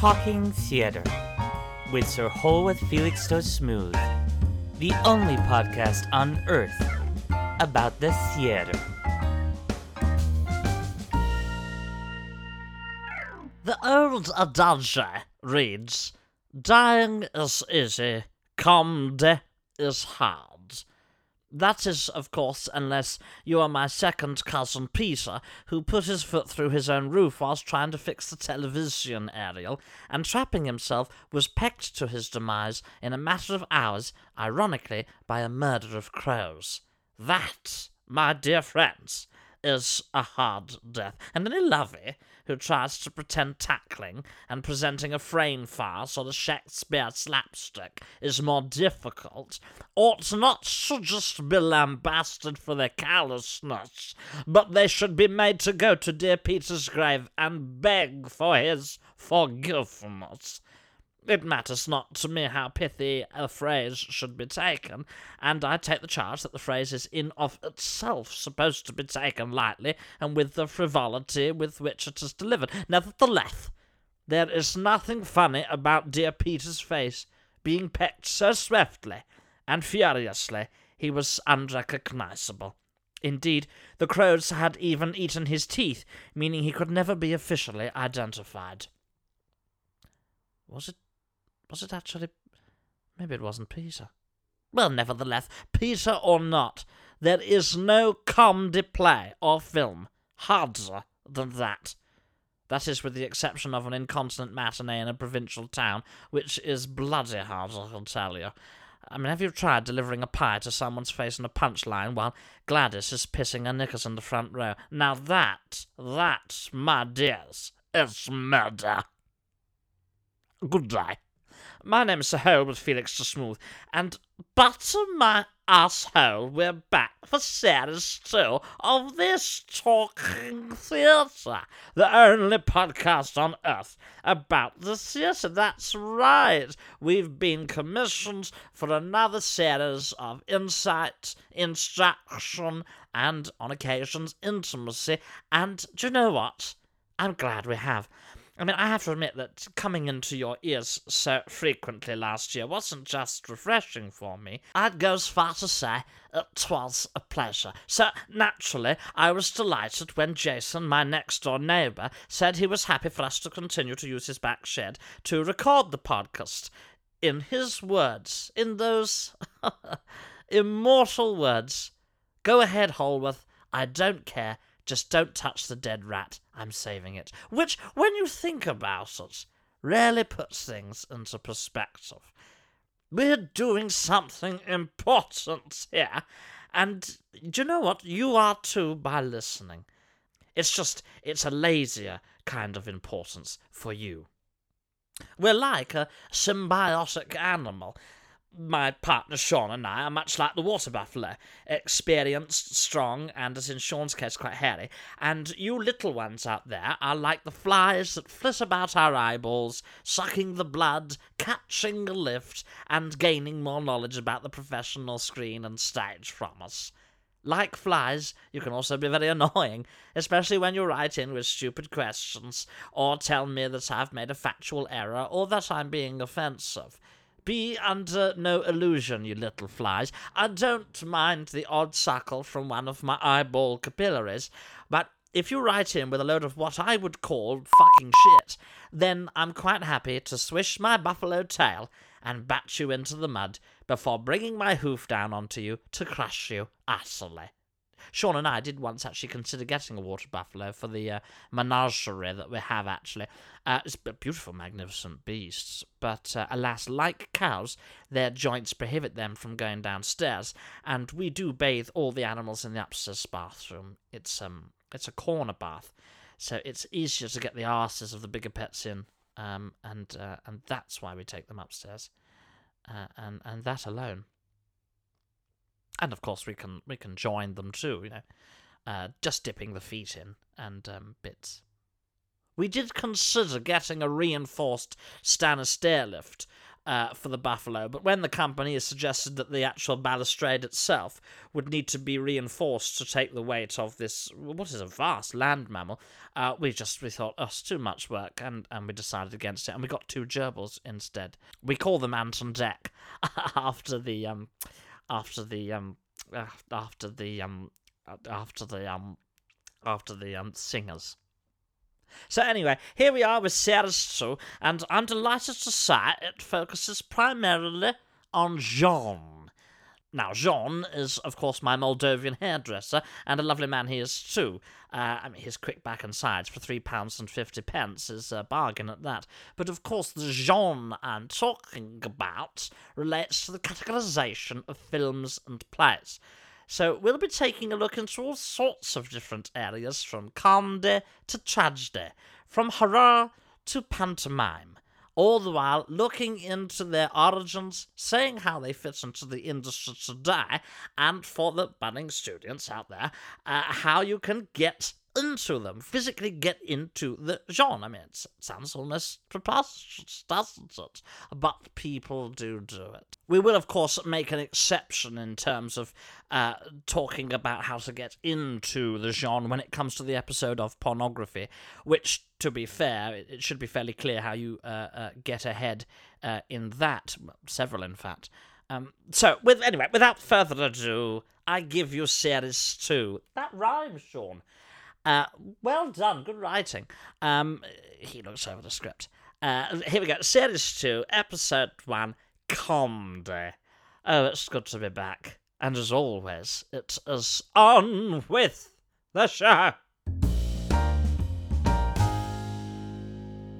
Talking Theatre with Sir Holworth Felix De Smooth, the only podcast on earth about the theatre. The old adagio reads, "Dying is easy, comedy is hard." That is, of course, unless you are my second cousin Peter, who put his foot through his own roof whilst trying to fix the television aerial, and trapping himself was pecked to his demise in a matter of hours, ironically, by a murder of crows. That, my dear friends, is a hard death. And any lovey who tries to pretend tackling and presenting a frame farce or the Shakespeare slapstick is more difficult ought not to just be lambasted for their callousness, but they should be made to go to dear Peter's grave and beg for his forgiveness. It matters not to me how pithy a phrase should be taken, and I take the charge that the phrase is in of itself supposed to be taken lightly and with the frivolity with which it is delivered. Nevertheless, there is nothing funny about dear Peter's face being pecked so swiftly and furiously he was unrecognisable. Indeed, the crows had even eaten his teeth, meaning he could never be officially identified. Was it actually? Maybe it wasn't Peter. Well, nevertheless, Peter or not, there is no comedy play or film harder than that. That is, with the exception of an incontinent matinee in a provincial town, which is bloody hard, I can tell you. I mean, have you tried delivering a pie to someone's face in a punchline while Gladys is pissing her knickers in the front row? Now that, my dears, is murder. Good day. My name is Sir Holworth Felix De Smooth, and butter my asshole, we're back for series 2 of this Talking Theatre, the only podcast on earth about the theatre. That's right, we've been commissioned for another series of insight, instruction, and on occasions intimacy, and do you know what? I'm glad we have. I mean, I have to admit that coming into your ears so frequently last year wasn't just refreshing for me. I'd go as far to say it was a pleasure. So, naturally, I was delighted when Jason, my next-door neighbour, said he was happy for us to continue to use his back shed to record the podcast. In his words, in those immortal words, "Go ahead, Holworth, I don't care. Just don't touch the dead rat, I'm saving it." Which, when you think about it, really puts things into perspective. We're doing something important here, and do you know what? You are too by listening. It's a lazier kind of importance for you. We're like a symbiotic animal. My partner Sean and I are much like the water buffalo, experienced, strong, and, as in Sean's case, quite hairy. And you little ones out there are like the flies that flit about our eyeballs, sucking the blood, catching a lift, and gaining more knowledge about the professional screen and stage from us. Like flies, you can also be very annoying, especially when you write in with stupid questions, or tell me that I've made a factual error, or that I'm being offensive. Be under no illusion, you little flies. I don't mind the odd suckle from one of my eyeball capillaries, but if you write in with a load of what I would call fucking shit, then I'm quite happy to swish my buffalo tail and bat you into the mud before bringing my hoof down onto you to crush you utterly. Sean and I did once actually consider getting a water buffalo for the menagerie that we have, actually. It's a beautiful, magnificent beasts, but alas, like cows, their joints prohibit them from going downstairs, and we do bathe all the animals in the upstairs bathroom. It's a corner bath, so it's easier to get the arses of the bigger pets in, and that's why we take them upstairs, and that alone. And of course, we can join them too, you know, just dipping the feet in and bits. We did consider getting a reinforced Stannis stairlift, for the buffalo, but when the company has suggested that the actual balustrade itself would need to be reinforced to take the weight of this, what is a vast land mammal, we thought, oh, it's too much work, and we decided against it, and we got two gerbils instead. We call them Ant and Dec after the singers. So anyway, here we are with Series 2, and I'm delighted to say it focuses primarily on Jean. Now, Jean is, of course, my Moldovan hairdresser, and a lovely man he is too. His quick back and sides for £3.50 is a bargain at that. But, of course, the Jean I'm talking about relates to the categorization of films and plays. So we'll be taking a look into all sorts of different areas, from comedy to tragedy, from horror to pantomime, all the while looking into their origins, saying how they fit into the industry today, and for the budding students out there, how you can get into them, physically get into the genre. It sounds almost preposterous, doesn't it? But people do it. We will, of course, make an exception in terms of talking about how to get into the genre when it comes to the episode of pornography, which, to be fair, it should be fairly clear how you get ahead in that, several in fact. Without further ado, I give you Series 2. That rhymes, Sean. Well done, good writing. He looks over the script. Here we go, Series 2, Episode 1, Comedy. Oh, it's good to be back. And as always, it is on with the show.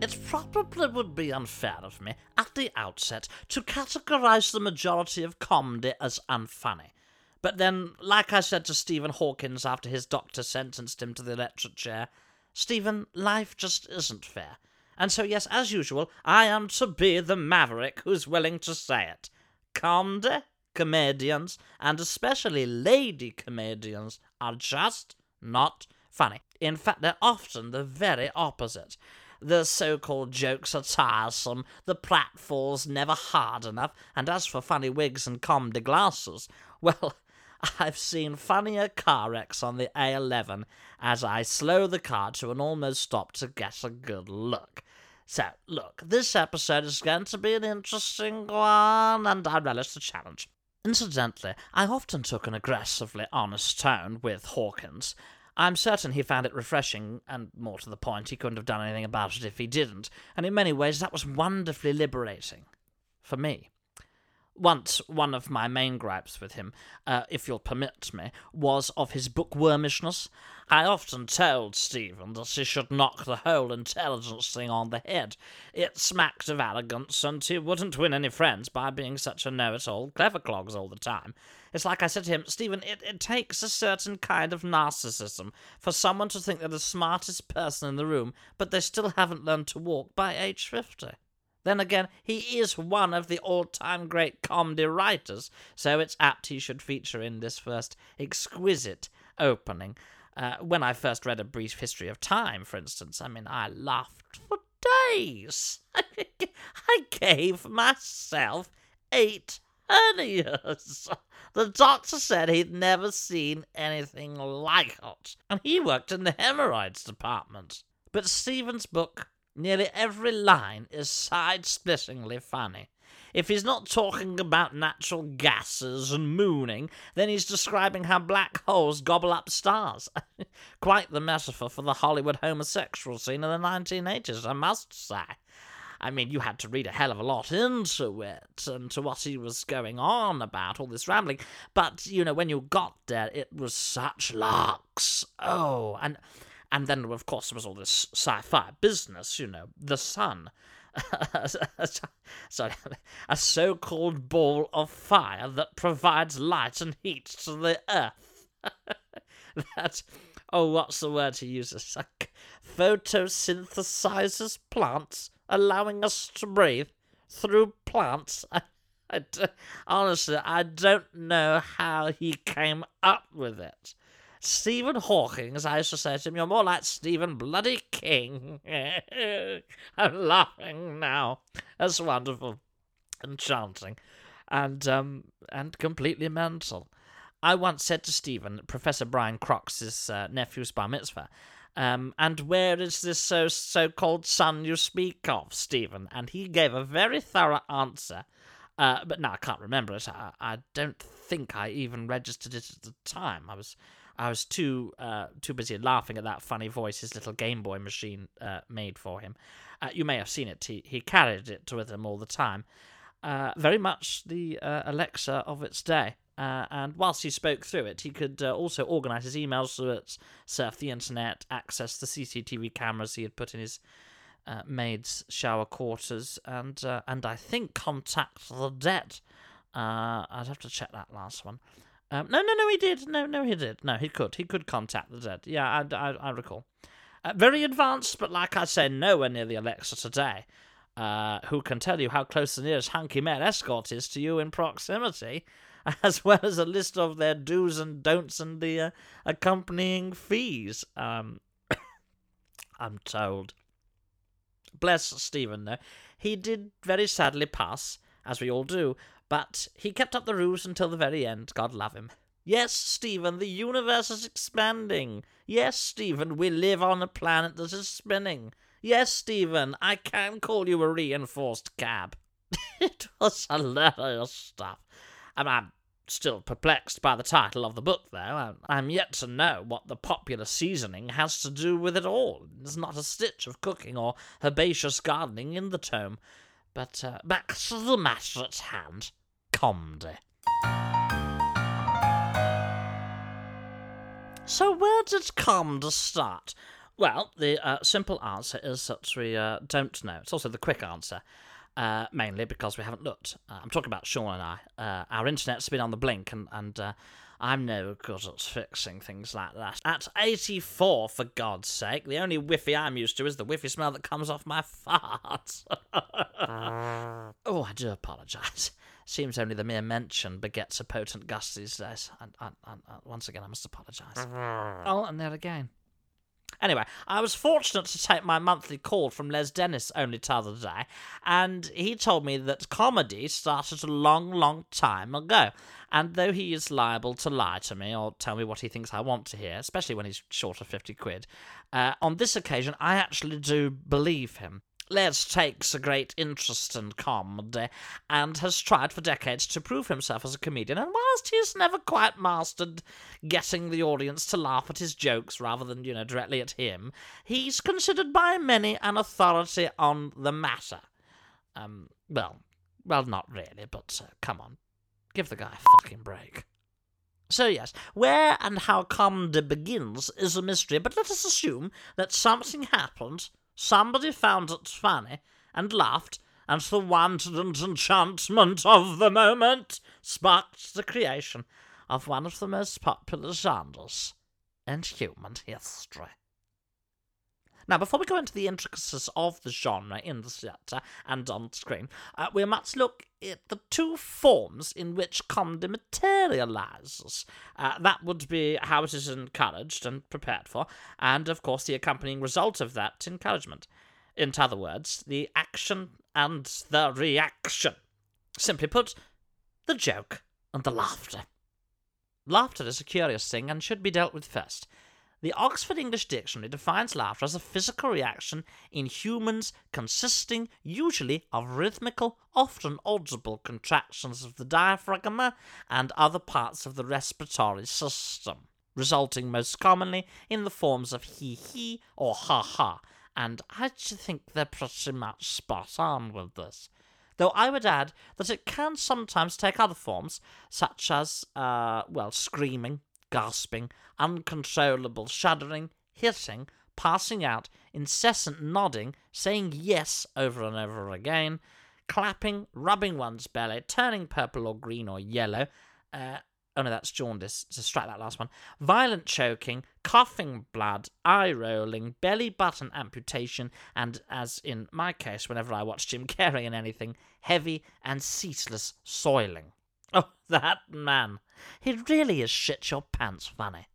It probably would be unfair of me, at the outset, to categorise the majority of comedy as unfunny. But then, like I said to Stephen Hawking after his doctor sentenced him to the electric chair, Stephen, life just isn't fair. And so, yes, as usual, I am to be the maverick who's willing to say it. Comedy, comedians, and especially lady comedians, are just not funny. In fact, they're often the very opposite. The so-called jokes are tiresome, the pratfalls never hard enough, and as for funny wigs and comedy glasses, well, I've seen funnier car wrecks on the A11 as I slow the car to an almost stop to get a good look. So, look, this episode is going to be an interesting one, and I relish the challenge. Incidentally, I often took an aggressively honest tone with Hawkins. I'm certain he found it refreshing, and more to the point, he couldn't have done anything about it if he didn't, and in many ways that was wonderfully liberating. For me. Once, one of my main gripes with him, if you'll permit me, was of his bookwormishness. I often told Stephen that he should knock the whole intelligence thing on the head. It smacked of arrogance, and he wouldn't win any friends by being such a know-it-all, clever clogs all the time. It's like I said to him, Stephen, it takes a certain kind of narcissism for someone to think they're the smartest person in the room, but they still haven't learned to walk by age 50. Then again, he is one of the all-time great comedy writers, so it's apt he should feature in this first exquisite opening. When I first read A Brief History of Time, for instance, I laughed for days. I gave myself 8 hernias. The doctor said he'd never seen anything like it, and he worked in the hemorrhoids department. But Stephen's book, nearly every line is side-splittingly funny. If he's not talking about natural gases and mooning, then he's describing how black holes gobble up stars. Quite the metaphor for the Hollywood homosexual scene in the 1980s, I must say. You had to read a hell of a lot into it and to what he was going on about, all this rambling. But, when you got there, it was such larks. Oh, and then, of course, there was all this sci-fi business, the sun. Sorry, a so-called ball of fire that provides light and heat to the earth. What's the word he uses? Photosynthesizes plants, allowing us to breathe through plants. Honestly, I don't know how he came up with it. Stephen Hawking, as I used to say to him, you're more like Stephen bloody King. I'm laughing now. That's wonderful. and chanting, and completely mental. I once said to Stephen that Professor Brian Crock's his nephew's bar mitzvah. And where is this so-called son you speak of, Stephen? And he gave a very thorough answer. But now I can't remember it. I don't think I even registered it at the time. I was too busy laughing at that funny voice his little Game Boy machine made for him. You may have seen it. He carried it with him all the time. Very much the Alexa of its day. And whilst he spoke through it, he could also organise his emails so it surf the internet, access the CCTV cameras he had put in his maid's shower quarters, and I think contact the debt. I'd have to check that last one. No, he did. No, he did. No, he could. He could contact the debt. Yeah, I recall. Very advanced, but like I say, nowhere near the Alexa today. Who can tell you how close the nearest hunky male escort is to you in proximity, as well as a list of their do's and don'ts and the accompanying fees, I'm told. Bless Stephen, though. He did very sadly pass, as we all do, but he kept up the ruse until the very end. God love him. Yes, Stephen, the universe is expanding. Yes, Stephen, we live on a planet that is spinning. Yes, Stephen, I can call you a reinforced cab. It was hilarious stuff. I'm still perplexed by the title of the book, though. I'm yet to know what the popular seasoning has to do with it all. There's not a stitch of cooking or herbaceous gardening in the tome. But back to the matter at hand, comedy. So where did comedy start? Well, the simple answer is that we don't know. It's also the quick answer. Mainly because we haven't looked. I'm talking about Sean and I. Our internet's been on the blink, and I'm no good at fixing things like that. At 84, for God's sake, the only whiffy I'm used to is the whiffy smell that comes off my farts. Oh, I do apologise. Seems only the mere mention begets a potent gust these days. And once again, I must apologise. Oh, and there again. Anyway, I was fortunate to take my monthly call from Les Dennis only t'other day, and he told me that comedy started a long, long time ago. And though he is liable to lie to me or tell me what he thinks I want to hear, especially when he's short of 50 quid, on this occasion I actually do believe him. Les takes a great interest in comedy and has tried for decades to prove himself as a comedian, and whilst he's never quite mastered getting the audience to laugh at his jokes rather than, directly at him, he's considered by many an authority on the matter. Well, not really, but come on, give the guy a fucking break. So yes, where and how comedy begins is a mystery, but let us assume that something happened. Somebody found it funny and laughed, and the wanton enchantment of the moment sparked the creation of one of the most popular genres in human history. Now, before we go into the intricacies of the genre in the theatre and on screen, we must look at the two forms in which comedy materialises. That would be how it is encouraged and prepared for, and, of course, the accompanying result of that encouragement. In other words, the action and the reaction. Simply put, the joke and the laughter. Laughter is a curious thing and should be dealt with first. The Oxford English Dictionary defines laughter as a physical reaction in humans consisting usually of rhythmical, often audible contractions of the diaphragm and other parts of the respiratory system, resulting most commonly in the forms of hee-hee or ha-ha, and I think they're pretty much spot on with this. Though I would add that it can sometimes take other forms, such as, screaming, gasping, uncontrollable shuddering, hitting, passing out, incessant nodding, saying yes over and over again, clapping, rubbing one's belly, turning purple or green or yellow, that's jaundice, so strike that last one, violent choking, coughing blood, eye rolling, belly button amputation, and, as in my case, whenever I watch Jim Carrey in anything, heavy and ceaseless soiling. Oh, that man. He really is shit your pants funny.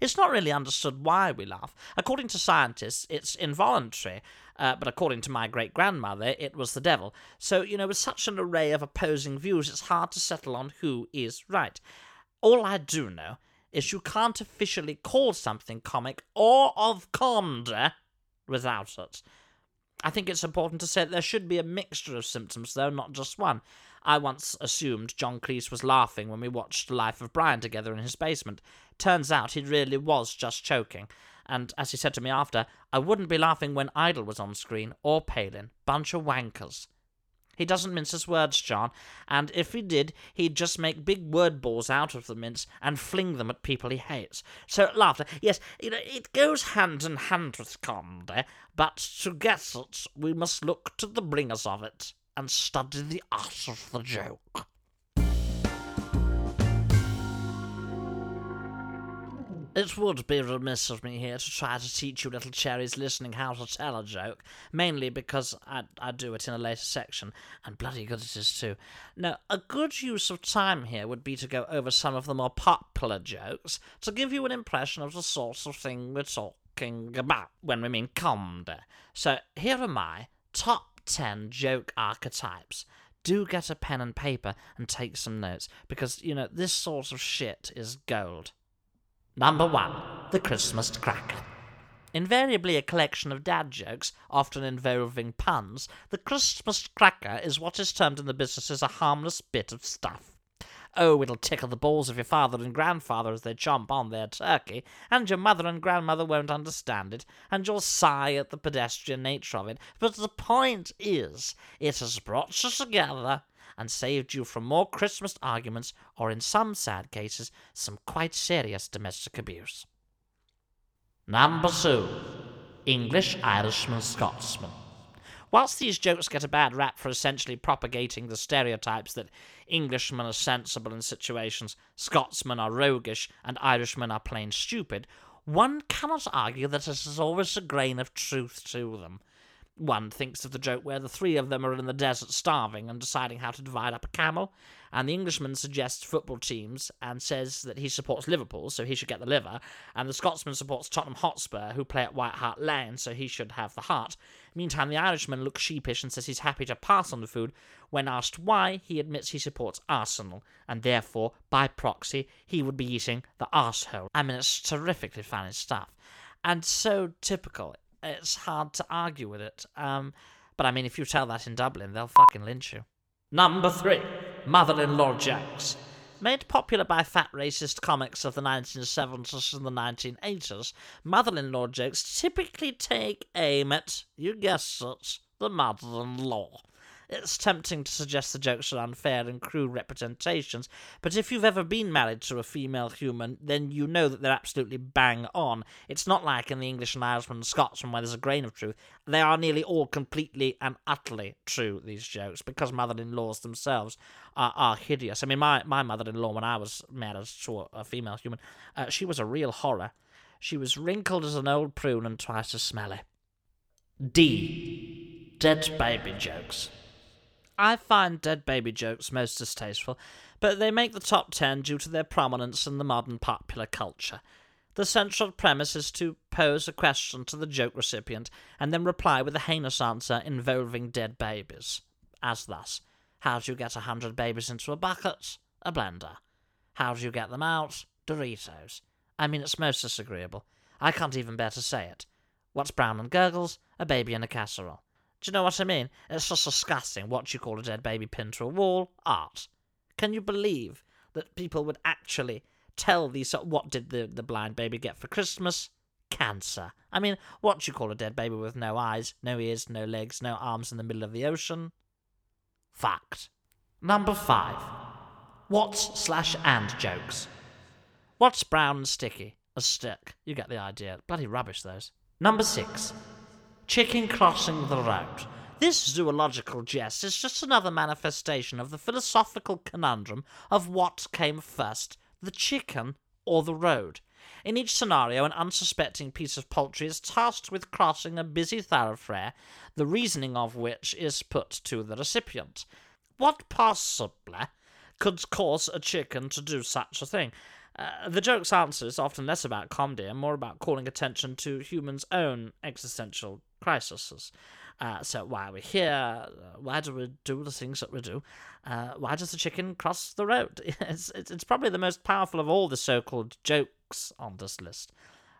It's not really understood why we laugh. According to scientists, it's involuntary, but according to my great-grandmother, it was the devil. So, you know, with such an array of opposing views, it's hard to settle on who is right. All I do know is you can't officially call something comic or of comedy without it. I think it's important to say that there should be a mixture of symptoms, though, not just one. I once assumed John Cleese was laughing when we watched The Life of Brian together in his basement. Turns out he really was just choking. And as he said to me after, I wouldn't be laughing when Idle was on screen, or Palin. Bunch of wankers. He doesn't mince his words, John, and if he did, he'd just make big word balls out of the mince and fling them at people he hates. So, laughter, yes, you know, it goes hand in hand with comedy, but to get it, we must look to the bringers of it and study the art of the joke. It would be remiss of me here to try to teach you little cherries listening how to tell a joke, mainly because I do it in a later section, and bloody good it is too. Now, a good use of time here would be to go over some of the more popular jokes to give you an impression of the sort of thing we're talking about when we mean comedy. So, here are my top 10 joke archetypes. Do get a pen and paper and take some notes, because, you know, this sort of shit is gold. Number 1. The Christmas Cracker. Invariably a collection of dad jokes, often involving puns, the Christmas Cracker is what is termed in the business as a harmless bit of stuff. Oh, it'll tickle the balls of your father and grandfather as they chomp on their turkey, and your mother and grandmother won't understand it, and you'll sigh at the pedestrian nature of it, but the point is, it has brought you together and saved you from more Christmas arguments, or in some sad cases, some quite serious domestic abuse. Number 2. English, Irishman, Scotsman. Whilst these jokes get a bad rap for essentially propagating the stereotypes that Englishmen are sensible in situations, Scotsmen are roguish, and Irishmen are plain stupid, one cannot argue that there is always a grain of truth to them. One thinks of the joke where the three of them are in the desert starving and deciding how to divide up a camel, and the Englishman suggests football teams and says that he supports Liverpool, so he should get the liver, and the Scotsman supports Tottenham Hotspur, who play at White Hart Lane, so he should have the heart. Meantime, the Irishman looks sheepish and says he's happy to pass on the food. When asked why, he admits he supports Arsenal, and therefore, by proxy, he would be eating the arsehole. I mean, it's terrifically funny stuff. And so typical. It's hard to argue with it. But I mean, if you tell that in Dublin, they'll fucking lynch you. Number 3. Mother-in-law jokes. Made popular by fat racist comics of the 1970s and the 1980s, mother-in-law jokes typically take aim at, you guessed it, the mother-in-law. It's tempting to suggest the jokes are unfair and crude representations, but if you've ever been married to a female human, then you know that they're absolutely bang on. It's not like in the English and Irishman and Scotsman where there's a grain of truth. They are nearly all completely and utterly true, these jokes, because mother-in-laws themselves are hideous. I mean, my mother-in-law, when I was married to a female human, she was a real horror. She was wrinkled as an old prune and twice as smelly. D. Dead baby jokes. I find dead baby jokes most distasteful, but they make the top 10 due to their prominence in the modern popular culture. The central premise is to pose a question to the joke recipient and then reply with a heinous answer involving dead babies. As thus, how do you get 100 babies into a bucket? A blender. How do you get them out? Doritos. I mean, it's most disagreeable. I can't even bear to say it. What's brown and gurgles? A baby in a casserole. Do you know what I mean? It's just disgusting. What you call a dead baby pinned to a wall? Art. Can you believe that people would actually tell these... What did the blind baby get for Christmas? Cancer. I mean, what you call a dead baby with no eyes, no ears, no legs, no arms in the middle of the ocean? Fact. Number 5. What/and jokes. What's brown and sticky? A stick. You get the idea. Bloody rubbish, those. Number 6. Chicken crossing the road. This zoological jest is just another manifestation of the philosophical conundrum of what came first, the chicken or the road. In each scenario, an unsuspecting piece of poultry is tasked with crossing a busy thoroughfare, the reasoning of which is put to the recipient. What possibly could cause a chicken to do such a thing? The joke's answer is often less about comedy and more about calling attention to humans' own existential crises. So why are we here? Why do we do the things that we do? Why does the chicken cross the road? It's probably the most powerful of all the so-called jokes on this list.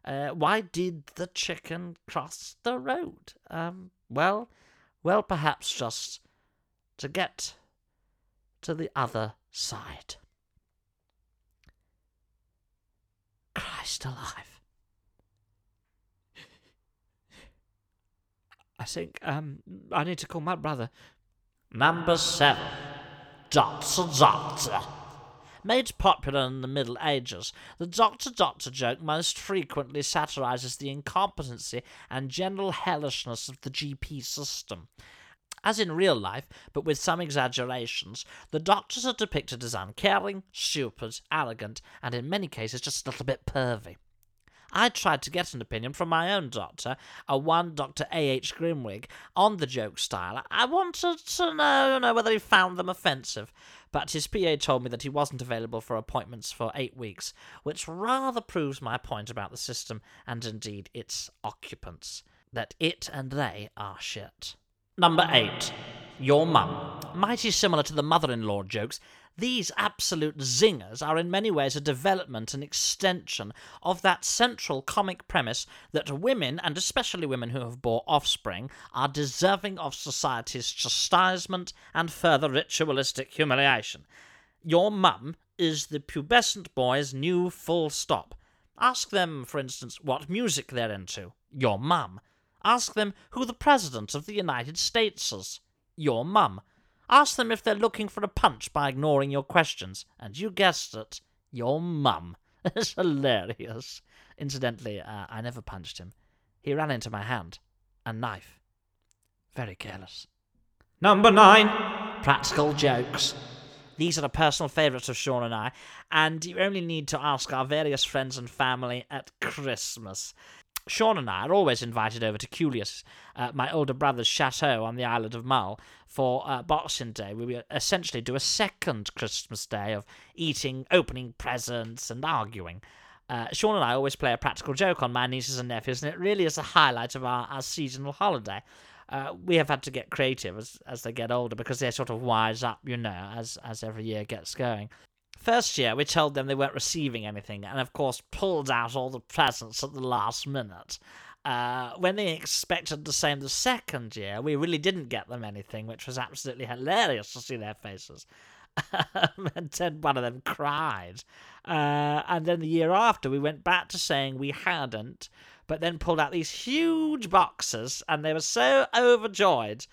Why did the chicken cross the road? Well, perhaps just to get to the other side. Christ alive. I think I need to call my brother. Number 7. Doctor Doctor. Made popular in the Middle Ages, the Doctor Doctor joke most frequently satirises the incompetency and general hellishness of the GP system. As in real life, but with some exaggerations, the doctors are depicted as uncaring, stupid, arrogant, and in many cases just a little bit pervy. I tried to get an opinion from my own doctor, a one Dr. A.H. Grimwig, on the joke style. I wanted to know whether he found them offensive, but his PA told me that he wasn't available for appointments for 8 weeks, which rather proves my point about the system and indeed its occupants, that it and they are shit. Number 8. Your mum. Mighty similar to the mother-in-law jokes, these absolute zingers are in many ways a development and extension of that central comic premise that women, and especially women who have borne offspring, are deserving of society's chastisement and further ritualistic humiliation. Your mum is the pubescent boy's new full stop. Ask them, for instance, what music they're into. Your mum. Ask them who the President of the United States is. Your mum. Ask them if they're looking for a punch by ignoring your questions. And you guessed it, your mum. It's hilarious. Incidentally, I never punched him. He ran into my hand. A knife. Very careless. Number 9. Practical jokes. These are a personal favourite of Sean and I, and you only need to ask our various friends and family at Christmas. Sean and I are always invited over to Culeus, my older brother's chateau on the island of Mull, for Boxing Day. We essentially do a second Christmas day of eating, opening presents, and arguing. Sean and I always play a practical joke on my nieces and nephews, and it really is a highlight of our seasonal holiday. We have had to get creative as they get older, because they sort of wise up, as every year gets going. First year, we told them they weren't receiving anything and, of course, pulled out all the presents at the last minute. When they expected the same the second year, we really didn't get them anything, which was absolutely hilarious to see their faces. And then one of them cried. And then the year after, we went back to saying we hadn't, but then pulled out these huge boxes, and they were so overjoyed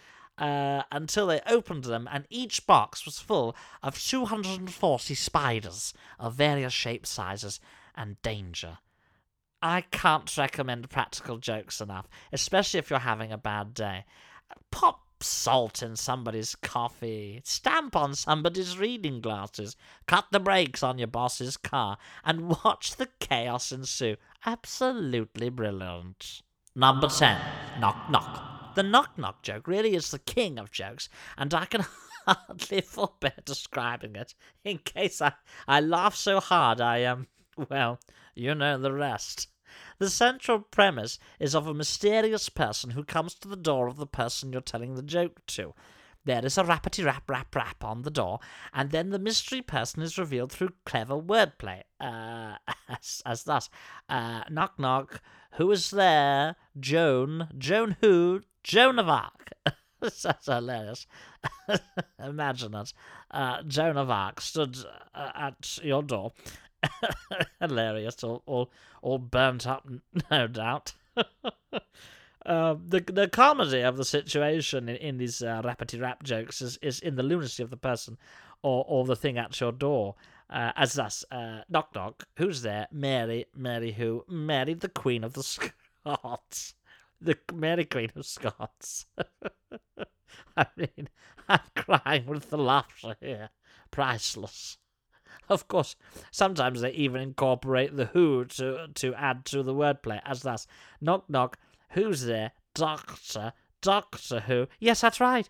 until they opened them, and each box was full of 240 spiders of various shapes, sizes, and danger. I can't recommend practical jokes enough, especially if you're having a bad day. Pop salt in somebody's coffee, stamp on somebody's reading glasses, cut the brakes on your boss's car, and watch the chaos ensue. Absolutely brilliant. Number 10. Knock, knock. The knock-knock joke really is the king of jokes, and I can hardly forbear describing it, in case I laugh so hard I you know the rest. The central premise is of a mysterious person who comes to the door of the person you're telling the joke to. There is a rappity-rap-rap-rap on the door, and then the mystery person is revealed through clever wordplay, as thus. Knock-knock, who is there? Joan who? Joan of Arc. That's hilarious. Imagine it. Joan of Arc stood at your door. Hilarious. All burnt up, no doubt. The comedy of the situation in these rappity-rap jokes is in the lunacy of the person or the thing at your door. As thus, knock-knock, who's there? Mary who? Mary the Queen of the Scots. The Mary Queen of Scots. I mean, I'm crying with the laughter here. Priceless. Of course, sometimes they even incorporate the who to add to the wordplay. As thus, knock-knock, who's there? Doctor who? Yes, that's right.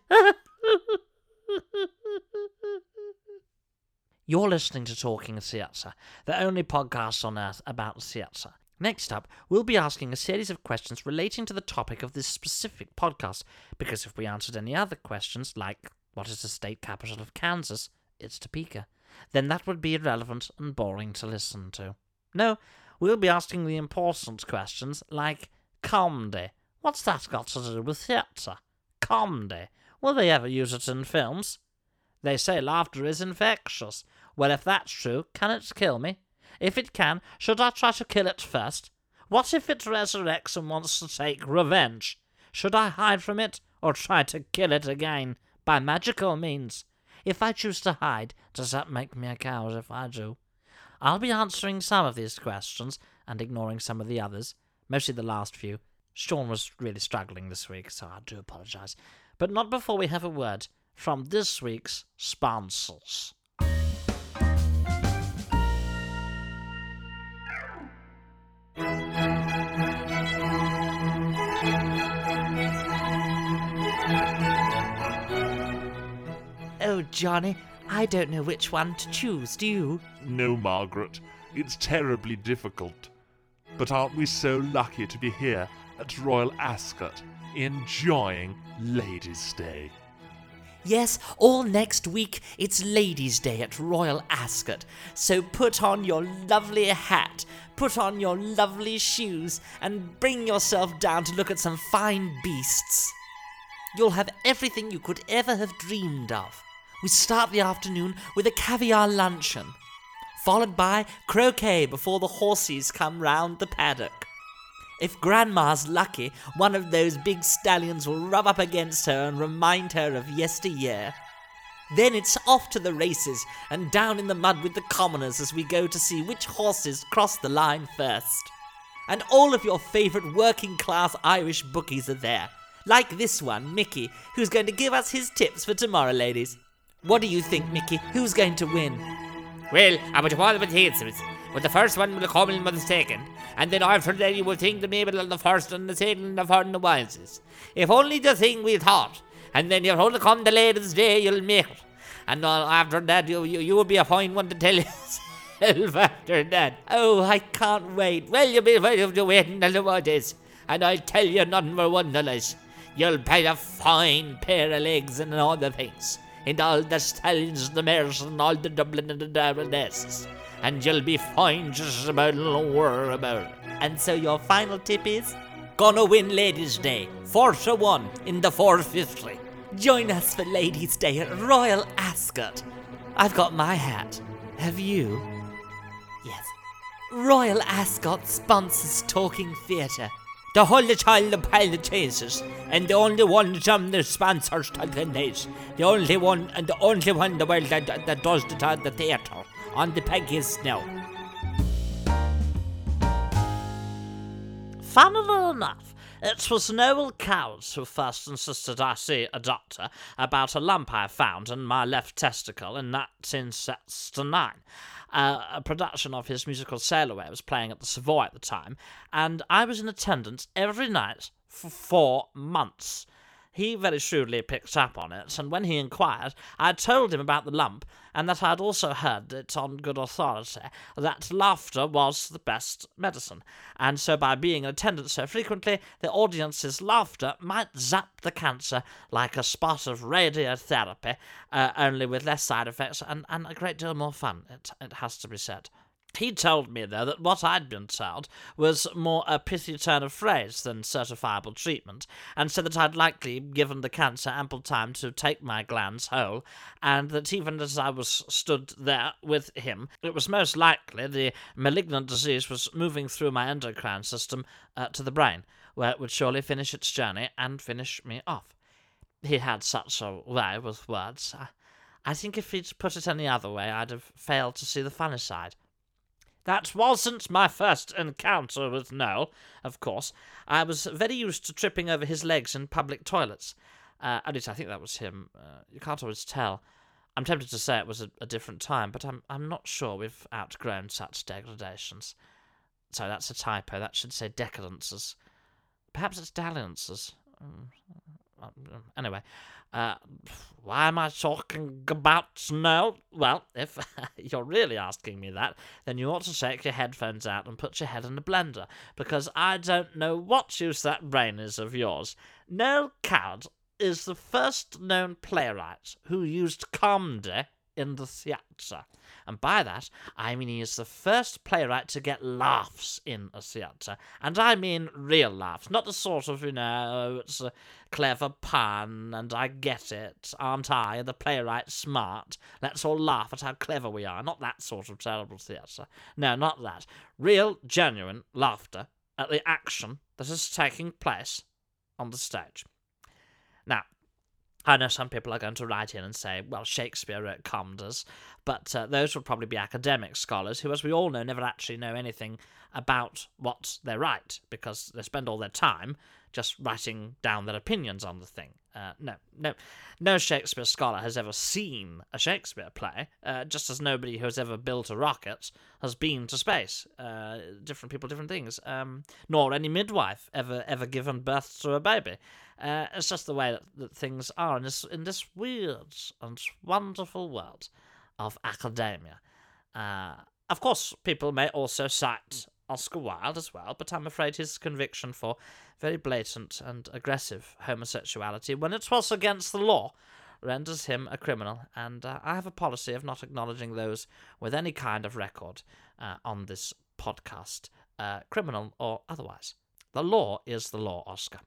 You're listening to Talking Theatre, the only podcast on earth about theatre. Next up, we'll be asking a series of questions relating to the topic of this specific podcast, because if we answered any other questions, like, what is the state capital of Kansas? It's Topeka. Then that would be irrelevant and boring to listen to. No, we'll be asking the important questions, like, comedy. What's that got to do with theatre? Comedy. Will they ever use it in films? They say laughter is infectious. Well, if that's true, can it kill me? If it can, should I try to kill it first? What if it resurrects and wants to take revenge? Should I hide from it, or try to kill it again, by magical means? If I choose to hide, does that make me a coward if I do? I'll be answering some of these questions, and ignoring some of the others, mostly the last few. Sean was really struggling this week, so I do apologise. But not before we have a word from this week's sponsors. Oh, Johnny, I don't know which one to choose, do you? No, Margaret. It's terribly difficult. But aren't we so lucky to be here at Royal Ascot, enjoying Ladies' Day? Yes, all next week it's Ladies' Day at Royal Ascot, so put on your lovely hat, put on your lovely shoes, and bring yourself down to look at some fine beasts. You'll have everything you could ever have dreamed of. We start the afternoon with a caviar luncheon, followed by croquet before the horses come round the paddock. If Grandma's lucky, one of those big stallions will rub up against her and remind her of yesteryear. Then it's off to the races and down in the mud with the commoners as we go to see which horses cross the line first. And all of your favourite working-class Irish bookies are there, like this one, Mickey, who's going to give us his tips for tomorrow, ladies. What do you think, Mickey? Who's going to win? Well, I'm at one of the answers. But the first one will come in with the second, and then after that you will think the maybe of the first and the second and the third and the wisest. If only the thing we thought, and then you'll only come the latest day, you'll make it. And after that, you will be a fine one to tell yourself after that. Oh, I can't wait. Well, you'll be waiting until what is. And I'll tell you nothing for one knowledge. You'll pay a fine pair of legs and all the things, and all the stallions and the mares and all the Dublin and the Dublinesses. And you'll be fine just about all worry about it. And so your final tip is? Gonna win Ladies' Day, 4-1 in the 450. Join us for Ladies' Day at Royal Ascot. I've got my hat. Have you? Yes. Royal Ascot sponsors Talking Theatre. The holy child of pilot chases, and the only one from the sponsors talking days. The only one and the only one in the world that does the theatre. On the Peggy's now. Funnily enough, it was Noel Coward who first insisted I see a doctor about a lump I found in my left testicle in 1969. A production of his musical Sail Away was playing at the Savoy at the time, and I was in attendance every night for 4 months. He very shrewdly picked up on it, and when he inquired, I told him about the lump, and that I had also heard it on good authority, that laughter was the best medicine, and so by being in attendance so frequently, the audience's laughter might zap the cancer like a spot of radiotherapy, only with less side effects and a great deal more fun, it has to be said. He told me, though, that what I'd been told was more a pithy turn of phrase than certifiable treatment, and so that I'd likely given the cancer ample time to take my glands whole, and that even as I was stood there with him, it was most likely the malignant disease was moving through my endocrine system to the brain, where it would surely finish its journey and finish me off. He had such a way with words. I think if he'd put it any other way, I'd have failed to see the funny side. That wasn't my first encounter with Noel, of course. I was very used to tripping over his legs in public toilets. At least I think that was him. You can't always tell. I'm tempted to say it was a different time, but I'm not sure we've outgrown such degradations. Sorry, that's a typo. That should say decadences. Perhaps it's dalliances. Anyway, why am I talking about snow? Well, if you're really asking me that, then you ought to take your headphones out and put your head in the blender, because I don't know what use that brain is of yours. Noel Coward is the first known playwright who used comedy in the theatre. And by that, I mean he is the first playwright to get laughs in a theatre. And I mean real laughs, not the sort of, it's a clever pun, and I get it, aren't I, the playwright smart, let's all laugh at how clever we are, not that sort of terrible theatre. No, not that. Real, genuine laughter at the action that is taking place on the stage. Now, I know some people are going to write in and say, well, Shakespeare wrote comedies, but those will probably be academic scholars who, as we all know, never actually know anything about what they write, because they spend all their time just writing down their opinions on the thing. No Shakespeare scholar has ever seen a Shakespeare play, just as nobody who has ever built a rocket has been to space. Different people, different things. Nor any midwife ever given birth to a baby. It's just the way that things are in this weird and wonderful world of academia. Of course, people may also cite Oscar Wilde as well, but I'm afraid his conviction for very blatant and aggressive homosexuality, when it was against the law, renders him a criminal, and I have a policy of not acknowledging those with any kind of record on this podcast, criminal or otherwise. The law is the law, Oscar.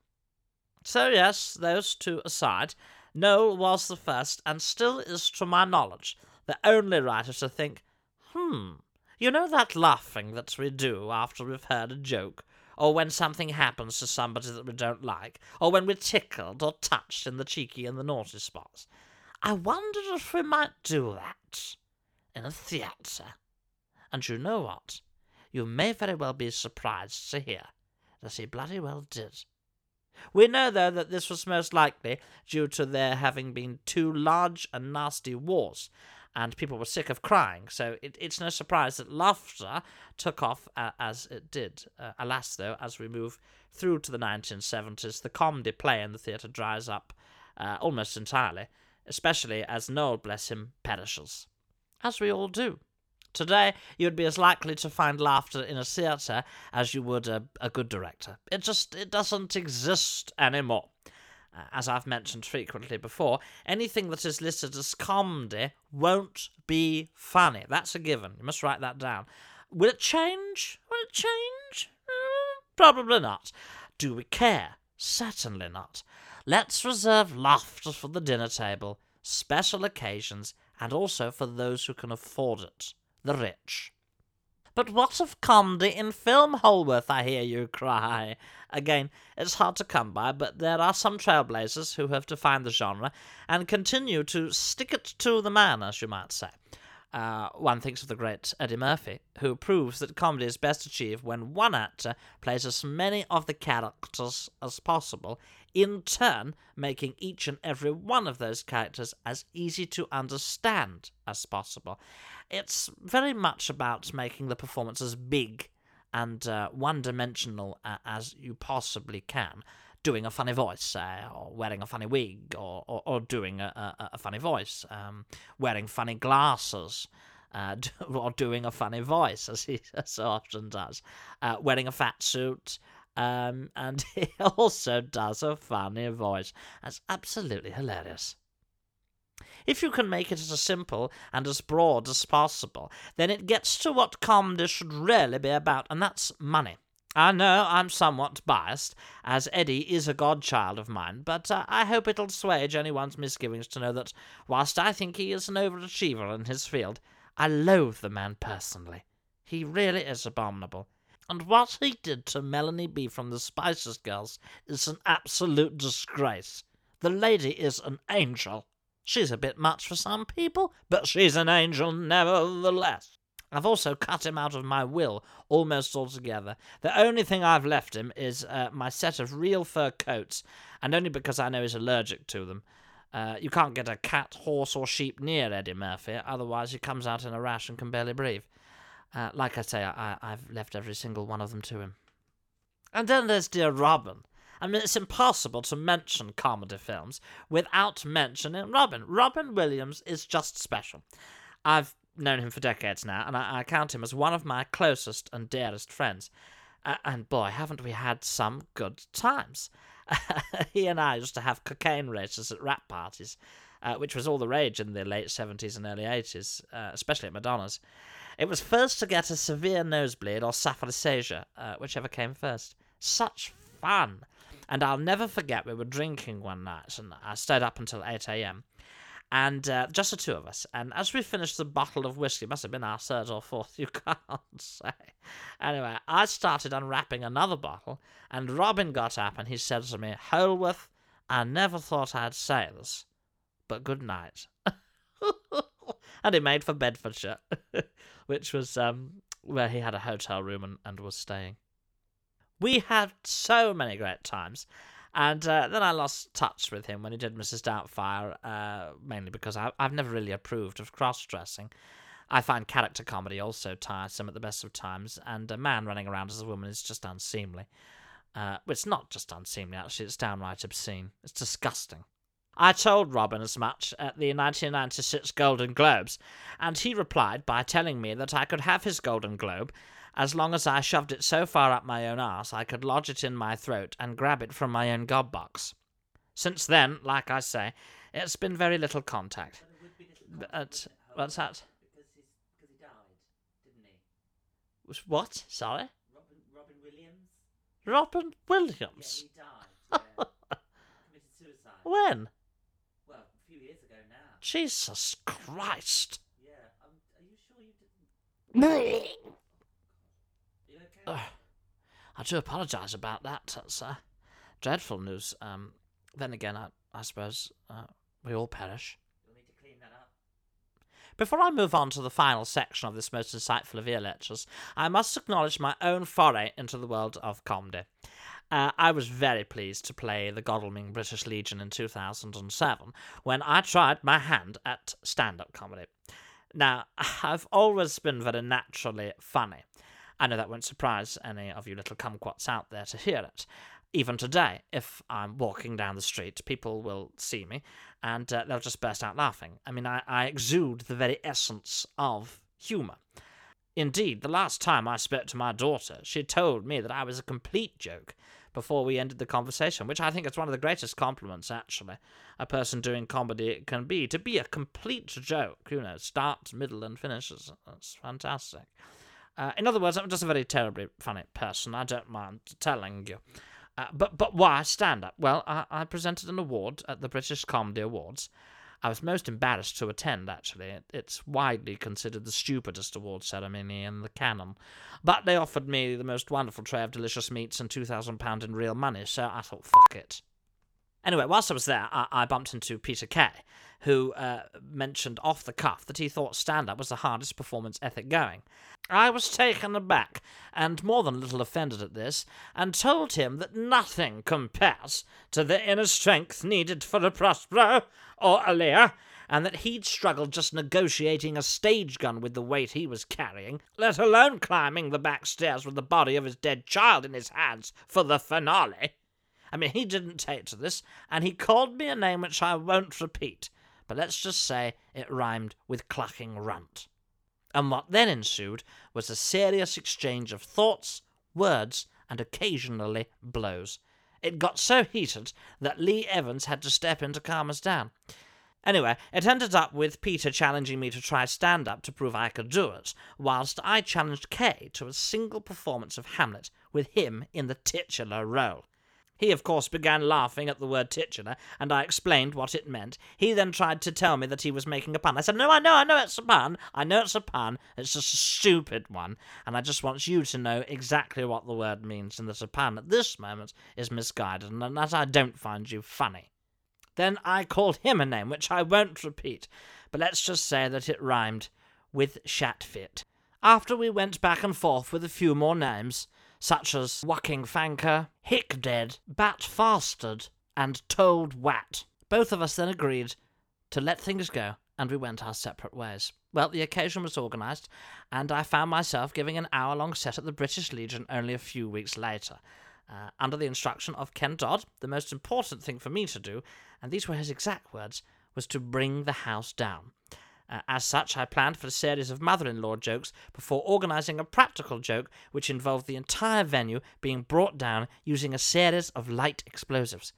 So yes, those two aside, Noel was the first, and still is to my knowledge, the only writer to think, you know that laughing that we do after we've heard a joke, or when something happens to somebody that we don't like, or when we're tickled or touched in the cheeky and the naughty spots. I wondered if we might do that in a theatre. And you know what? You may very well be surprised to hear that he bloody well did. We know, though, that this was most likely due to there having been two large and nasty wars, and people were sick of crying, so it's no surprise that laughter took off as it did. Alas, though, as we move through to the 1970s, the comedy play in the theatre dries up almost entirely, especially as Noel, bless him, perishes. As we all do. Today, you'd be as likely to find laughter in a theatre as you would a good director. It doesn't exist anymore. As I've mentioned frequently before, anything that is listed as comedy won't be funny. That's a given. You must write that down. Will it change? Probably not. Do we care? Certainly not. Let's reserve laughter for the dinner table, special occasions, and also for those who can afford it, the rich. But what of comedy in film, Holworth, I hear you cry? Again, it's hard to come by, but there are some trailblazers who have defined the genre and continue to stick it to the man, as you might say. One thinks of the great Eddie Murphy, who proves that comedy is best achieved when one actor plays as many of the characters as possible, in turn making each and every one of those characters as easy to understand as possible. It's very much about making the performance as big and one-dimensional as you possibly can. Doing a funny voice, or wearing a funny wig, or doing a funny voice, wearing funny glasses, or doing a funny voice, as he so often does, wearing a fat suit, and he also does a funny voice. That's absolutely hilarious. If you can make it as simple and as broad as possible, then it gets to what comedy should really be about, and that's money. I know I'm somewhat biased, as Eddie is a godchild of mine, but I hope it'll assuage anyone's misgivings to know that, whilst I think he is an overachiever in his field, I loathe the man personally. He really is abominable. And what he did to Melanie B from the Spices Girls is an absolute disgrace. The lady is an angel. She's a bit much for some people, but she's an angel nevertheless. I've also cut him out of my will almost altogether. The only thing I've left him is my set of real fur coats, and only because I know he's allergic to them. You can't get a cat, horse, or sheep near Eddie Murphy, otherwise he comes out in a rash and can barely breathe. Like I say, I've left every single one of them to him. And then there's dear Robin. I mean, it's impossible to mention comedy films without mentioning Robin. Robin Williams is just special. I've known him for decades now, and I count him as one of my closest and dearest friends. And boy, haven't we had some good times. He and I used to have cocaine races at rap parties, which was all the rage in the late 70s and early 80s, especially at Madonna's. It was first to get a severe nosebleed or saphyloseizure, whichever came first. Such fun! And I'll never forget, we were drinking one night, and I stayed up until 8 a.m. And just the two of us. And as we finished the bottle of whiskey, must have been our third or fourth, you can't say. Anyway, I started unwrapping another bottle, and Robin got up and he said to me, "Holworth, I never thought I'd say this, but good night." And he made for Bedfordshire, which was where he had a hotel room and was staying. We had so many great times. And then I lost touch with him when he did Mrs. Doubtfire, mainly because I've never really approved of cross-dressing. I find character comedy also tiresome at the best of times, and a man running around as a woman is just unseemly. It's not just unseemly, actually, it's downright obscene. It's disgusting. I told Robin as much at the 1996 Golden Globes, and he replied by telling me that I could have his Golden Globe as long as I shoved it so far up my own arse I could lodge it in my throat and grab it from my own gob box. Since then, like I say, it's been very little contact. But what's that? Because he died, didn't he? What? Sorry? Robin Williams? Robin Williams? Yeah, he died. Yeah. Committed suicide. When? Well, a few years ago now. Jesus Christ. Yeah, are you sure you didn't... I do apologise about that. That's dreadful news. Then again, I suppose we all perish. You'll need to clean that up. Before I move on to the final section of this most insightful of ear lectures, I must acknowledge my own foray into the world of comedy. I was very pleased to play the Godalming British Legion in 2007 when I tried my hand at stand-up comedy. Now, I've always been very naturally funny. I know that won't surprise any of you little kumquats out there to hear it. Even today, if I'm walking down the street, people will see me, and they'll just burst out laughing. I mean, I exude the very essence of humour. Indeed, the last time I spoke to my daughter, she told me that I was a complete joke before we ended the conversation, which I think is one of the greatest compliments, actually, a person doing comedy can be. To be a complete joke, you know, start, middle, and finish, it's fantastic. In other words, I'm just a very terribly funny person, I don't mind telling you. But why stand-up? Well, I presented an award at the British Comedy Awards. I was most embarrassed to attend, actually. It's widely considered the stupidest award ceremony in the canon. But they offered me the most wonderful tray of delicious meats and £2,000 in real money, so I thought, fuck it. Anyway, whilst I was there, I bumped into Peter Kay, who mentioned off the cuff that he thought stand-up was the hardest performance ethic going. I was taken aback, and more than a little offended at this, and told him that nothing compares to the inner strength needed for a Prospero or a Lear, and that he'd struggled just negotiating a stage gun with the weight he was carrying, let alone climbing the back stairs with the body of his dead child in his hands for the finale. I mean, he didn't take to this, and he called me a name which I won't repeat, but let's just say it rhymed with clucking runt. And what then ensued was a serious exchange of thoughts, words, and occasionally blows. It got so heated that Lee Evans had to step in to calm us down. Anyway, it ended up with Peter challenging me to try stand-up to prove I could do it, whilst I challenged Kay to a single performance of Hamlet with him in the titular role. He, of course, began laughing at the word titular, and I explained what it meant. He then tried to tell me that he was making a pun. I said, no, I know it's a pun. I know it's a pun. It's just a stupid one. And I just want you to know exactly what the word means, and that a pun at this moment is misguided, and that I don't find you funny. Then I called him a name, which I won't repeat, but let's just say that it rhymed with shatfit. After we went back and forth with a few more names, such as Whacking Fanker, Hick Dead, Bat Fasted, and Told Wat. Both of us then agreed to let things go, and we went our separate ways. Well, the occasion was organised, and I found myself giving an hour-long set at the British Legion only a few weeks later. under the instruction of Ken Dodd, the most important thing for me to do, and these were his exact words, was to bring the house down. As such, I planned for a series of mother-in-law jokes before organising a practical joke which involved the entire venue being brought down using a series of light explosives.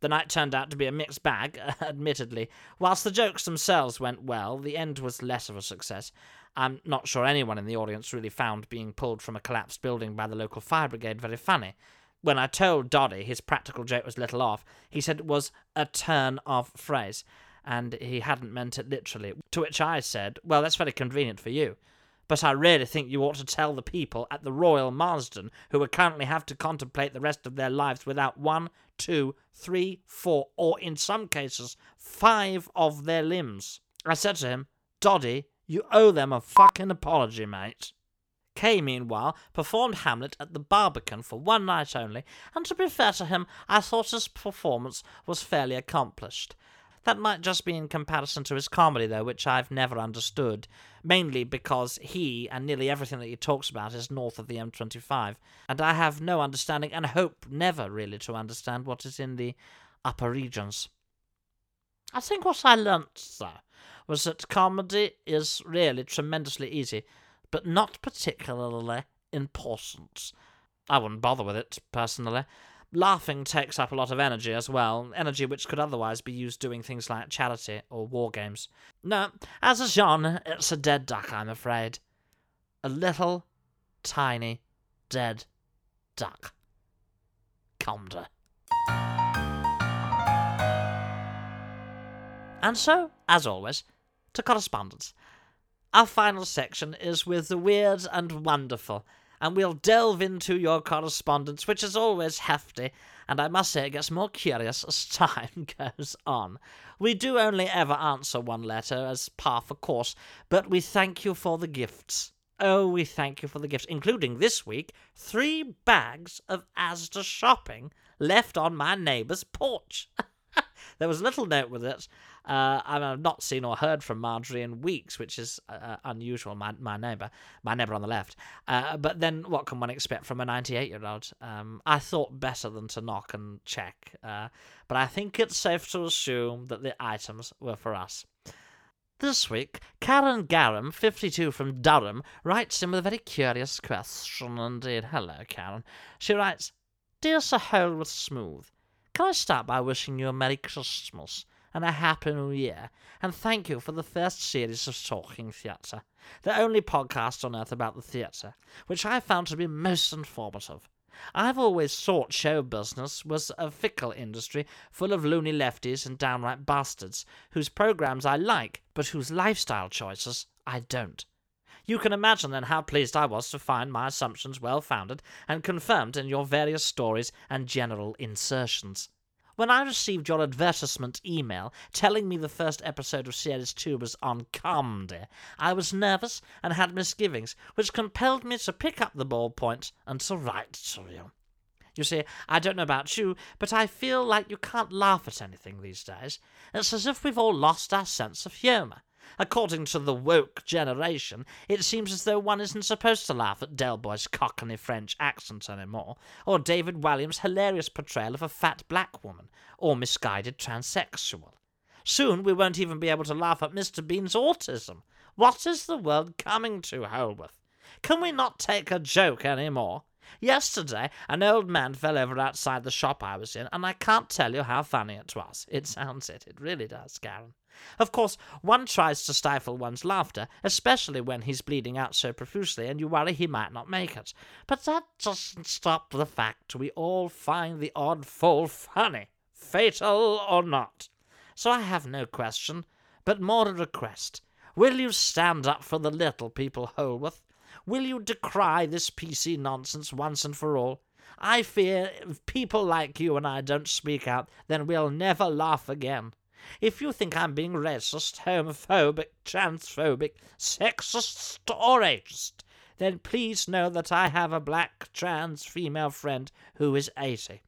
The night turned out to be a mixed bag, admittedly. Whilst the jokes themselves went well, the end was less of a success. I'm not sure anyone in the audience really found being pulled from a collapsed building by the local fire brigade very funny. When I told Doddy his practical joke was little off, he said it was a turn-off phrase, and he hadn't meant it literally, to which I said, well, that's very convenient for you, but I really think you ought to tell the people at the Royal Marsden, who will currently have to contemplate the rest of their lives without 1, 2, 3, 4, or in some cases, 5 of their limbs. I said to him, Doddy, you owe them a fucking apology, mate. Kay, meanwhile, performed Hamlet at the Barbican for one night only, and to be fair to him, I thought his performance was fairly accomplished. That might just be in comparison to his comedy, though, which I've never understood, mainly because he and nearly everything that he talks about is north of the M25, and I have no understanding and hope never really to understand what is in the upper regions. I think what I learnt, though, was that comedy is really tremendously easy, but not particularly important. I wouldn't bother with it, personally. Laughing takes up a lot of energy as well, energy which could otherwise be used doing things like charity or war games. No, as a genre, it's a dead duck, I'm afraid. A little, tiny, dead duck. Comedy. And so, as always, to correspondence. Our final section is with the weird and wonderful, and we'll delve into your correspondence, which is always hefty, and I must say it gets more curious as time goes on. We do only ever answer one letter as par for course, but we thank you for the gifts. Oh, we thank you for the gifts, including this week, 3 bags of Asda shopping left on my neighbour's porch. There was a little note with it. I've not seen or heard from Marjorie in weeks, which is unusual, my neighbour on the left. But then what can one expect from a 98-year-old? I thought better than to knock and check, but I think it's safe to assume that the items were for us. This week, Karen Garum, 52, from Durham, writes in with a very curious question indeed. Hello, Karen. She writes, Dear Sir Holworth Smooth, can I start by wishing you a Merry Christmas and a Happy New Year, and thank you for the first series of Talking Theatre, the only podcast on earth about the theatre, which I found to be most informative. I've always thought show business was a fickle industry full of loony lefties and downright bastards, whose programmes I like, but whose lifestyle choices I don't. You can imagine then how pleased I was to find my assumptions well-founded and confirmed in your various stories and general insertions. When I received your advertisement email telling me the first episode of Series 2 was on comedy, I was nervous and had misgivings, which compelled me to pick up the ballpoint and to write to you. You see, I don't know about you, but I feel like you can't laugh at anything these days. It's as if we've all lost our sense of humour. According to the woke generation, it seems as though one isn't supposed to laugh at Delboy's Cockney French accent anymore, or David Walliams' hilarious portrayal of a fat black woman, or misguided transsexual. Soon we won't even be able to laugh at Mr. Bean's autism. What is the world coming to, Holworth? Can we not take a joke anymore? Yesterday, an old man fell over outside the shop I was in, and I can't tell you how funny it was. It sounds it. It really does, Karen. Of course, one tries to stifle one's laughter, especially when he's bleeding out so profusely and you worry he might not make it. But that doesn't stop the fact we all find the odd fall funny, fatal or not. So I have no question, but more a request. Will you stand up for the little people, Holworth? Will you decry this PC nonsense once and for all? I fear if people like you and I don't speak out, then we'll never laugh again. If you think I'm being racist, homophobic, transphobic, sexist, or ageist, then please know that I have a black trans female friend who is 80.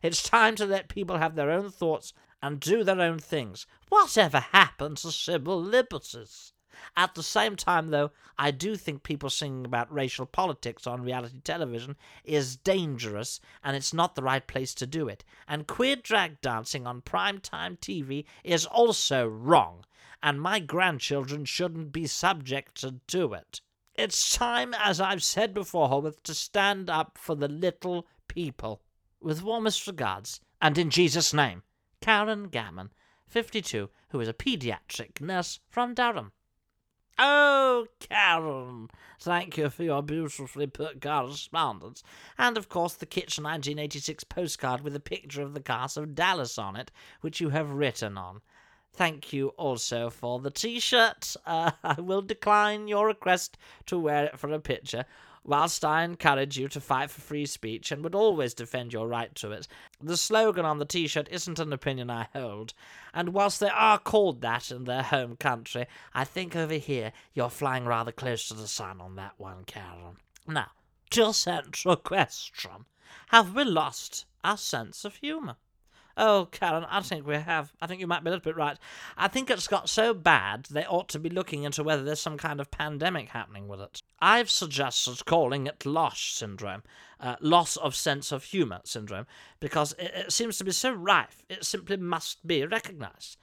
It's time to let people have their own thoughts and do their own things. Whatever happened to civil liberties? At the same time, though, I do think people singing about racial politics on reality television is dangerous, and it's not the right place to do it. And queer drag dancing on primetime TV is also wrong, and my grandchildren shouldn't be subjected to it. It's time, as I've said before, Holworth, to stand up for the little people. With warmest regards, and in Jesus' name, Karen Garum, 52, who is a paediatric nurse from Durham. Oh, Karen, thank you for your beautifully put correspondence. And, of course, the Kitchen 1986 postcard with a picture of the cast of Dallas on it, which you have written on. Thank you also for the T-shirt. I will decline your request to wear it for a picture, whilst I encourage you to fight for free speech and would always defend your right to it. The slogan on the T-shirt isn't an opinion I hold, and whilst they are called that in their home country, I think over here you're flying rather close to the sun on that one, Karen. Now, to your central question, have we lost our sense of humour? Oh, Karen, I think we have. I think you might be a little bit right. I think it's got so bad they ought to be looking into whether there's some kind of pandemic happening with it. I've suggested calling it LOSH syndrome, loss of sense of humour syndrome, because it seems to be so rife it simply must be recognised.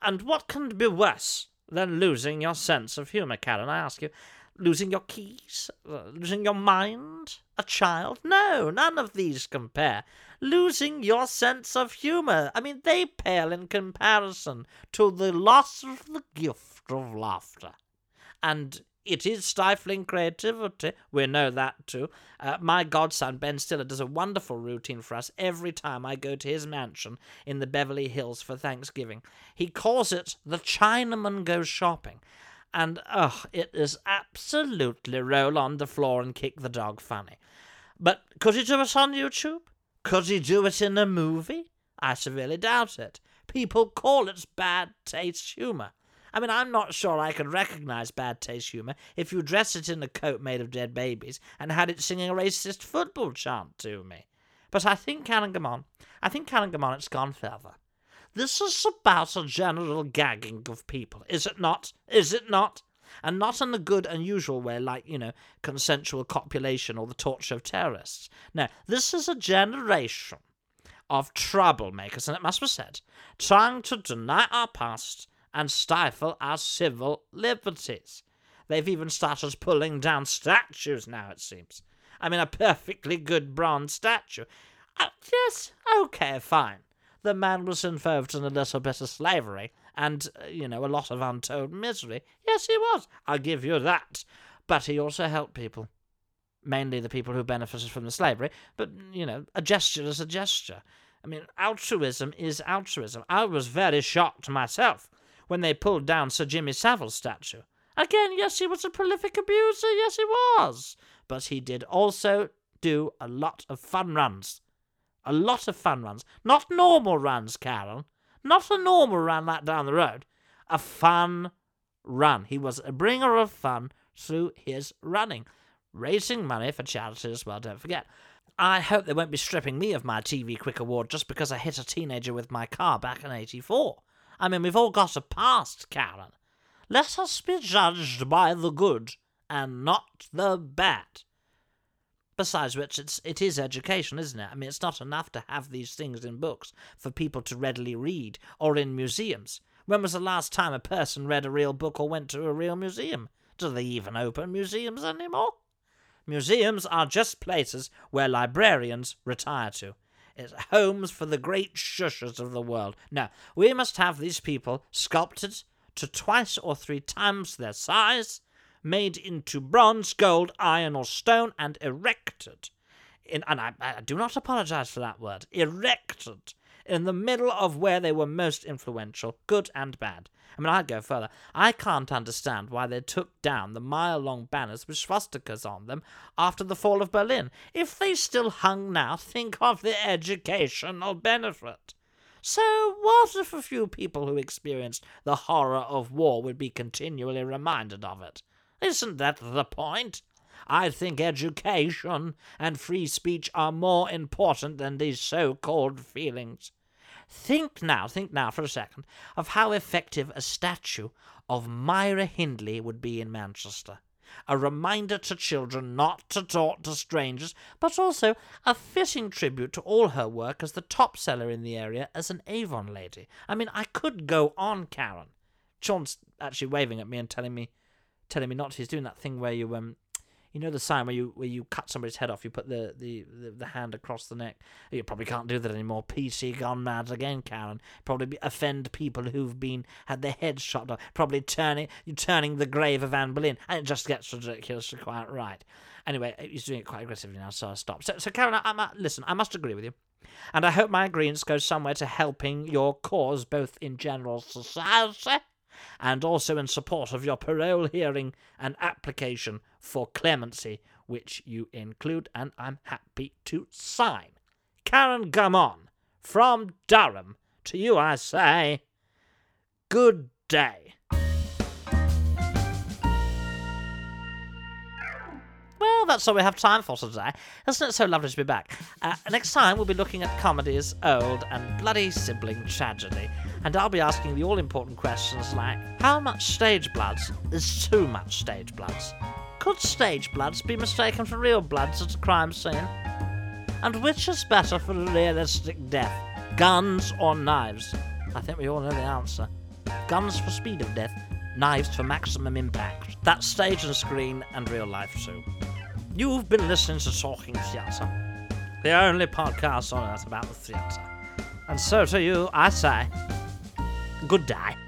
And what can be worse than losing your sense of humour, Karen, I ask you? Losing your keys? Losing your mind? A child? No, none of these compare. Losing your sense of humour. I mean, they pale in comparison to the loss of the gift of laughter. And it is stifling creativity. We know that too. My godson, Ben Stiller, does a wonderful routine for us every time I go to his mansion in the Beverly Hills for Thanksgiving. He calls it The Chinaman Goes Shopping. And, oh, it is absolutely roll on the floor and kick the dog funny. But could he do it on YouTube? Could he do it in a movie? I severely doubt it. People call it bad taste humour. I mean, I'm not sure I could recognise bad taste humour if you dressed it in a coat made of dead babies and had it singing a racist football chant to me. But I think Karen Garum, it's gone further. This is about a general gagging of people, is it not? Is it not? And not in a good, unusual way like, consensual copulation or the torture of terrorists. No, this is a generation of troublemakers, and it must be said, trying to deny our past and stifle our civil liberties. They've even started pulling down statues now, it seems. I mean, a perfectly good bronze statue. Yes, okay, fine. The man was involved in a little bit of slavery and, a lot of untold misery. Yes, he was. I'll give you that. But he also helped people, mainly the people who benefited from the slavery. But, a gesture is a gesture. I mean, altruism is altruism. I was very shocked myself when they pulled down Sir Jimmy Savile's statue. Again, yes, he was a prolific abuser. Yes, he was. But he did also do a lot of fun runs. A lot of fun runs. Not normal runs, Karen. Not a normal run like down the road. A fun run. He was a bringer of fun through his running. Raising money for charity as well, don't forget. I hope they won't be stripping me of my TV Quick Award just because I hit a teenager with my car back in '84. I mean, we've all got a past, Karen. Let us be judged by the good and not the bad. Besides which, it is education, isn't it? I mean, it's not enough to have these things in books for people to readily read or in museums. When was the last time a person read a real book or went to a real museum? Do they even open museums anymore? Museums are just places where librarians retire to. It's homes for the great shushers of the world. No, we must have these people sculpted to 2 or 3 times their size, made into bronze, gold, iron, or stone, and erected in, and I do not apologise for that word, erected in the middle of where they were most influential, good and bad. I mean, I'd go further. I can't understand why they took down the mile-long banners with swastikas on them after the fall of Berlin. If they still hung now, think of the educational benefit. So what if a few people who experienced the horror of war would be continually reminded of it? Isn't that the point? I think education and free speech are more important than these so-called feelings. Think now for a second of how effective a statue of Myra Hindley would be in Manchester. A reminder to children not to talk to strangers, but also a fitting tribute to all her work as the top seller in the area as an Avon lady. I mean, I could go on, Karen. Sean's actually waving at me and telling me not to. He's doing that thing where you you know the sign where you cut somebody's head off, you put the hand across the neck. You probably can't do that anymore. PC gone mad again, Karen. Probably offend people who've had their heads chopped off. Probably turning the grave of Anne Boleyn. And it just gets ridiculous, quite right. Anyway, he's doing it quite aggressively now, so I stopped. So Karen, I must agree with you. And I hope my agreements go somewhere to helping your cause, both in general society and also in support of your parole hearing and application for clemency, which you include, and I'm happy to sign. Karen Garum, from Durham, to you I say, good day. Well, that's all we have time for today. Isn't it so lovely to be back? Next time we'll be looking at comedies old and bloody sibling tragedy. And I'll be asking the all-important questions like, how much stage bloods is too much stage bloods? Could stage bloods be mistaken for real bloods at a crime scene? And which is better for a realistic death, guns or knives? I think we all know the answer. Guns for speed of death, knives for maximum impact. That's stage and screen and real life too. You've been listening to Talking Theatre, the only podcast on earth about the theatre. And so to you, I say, good day.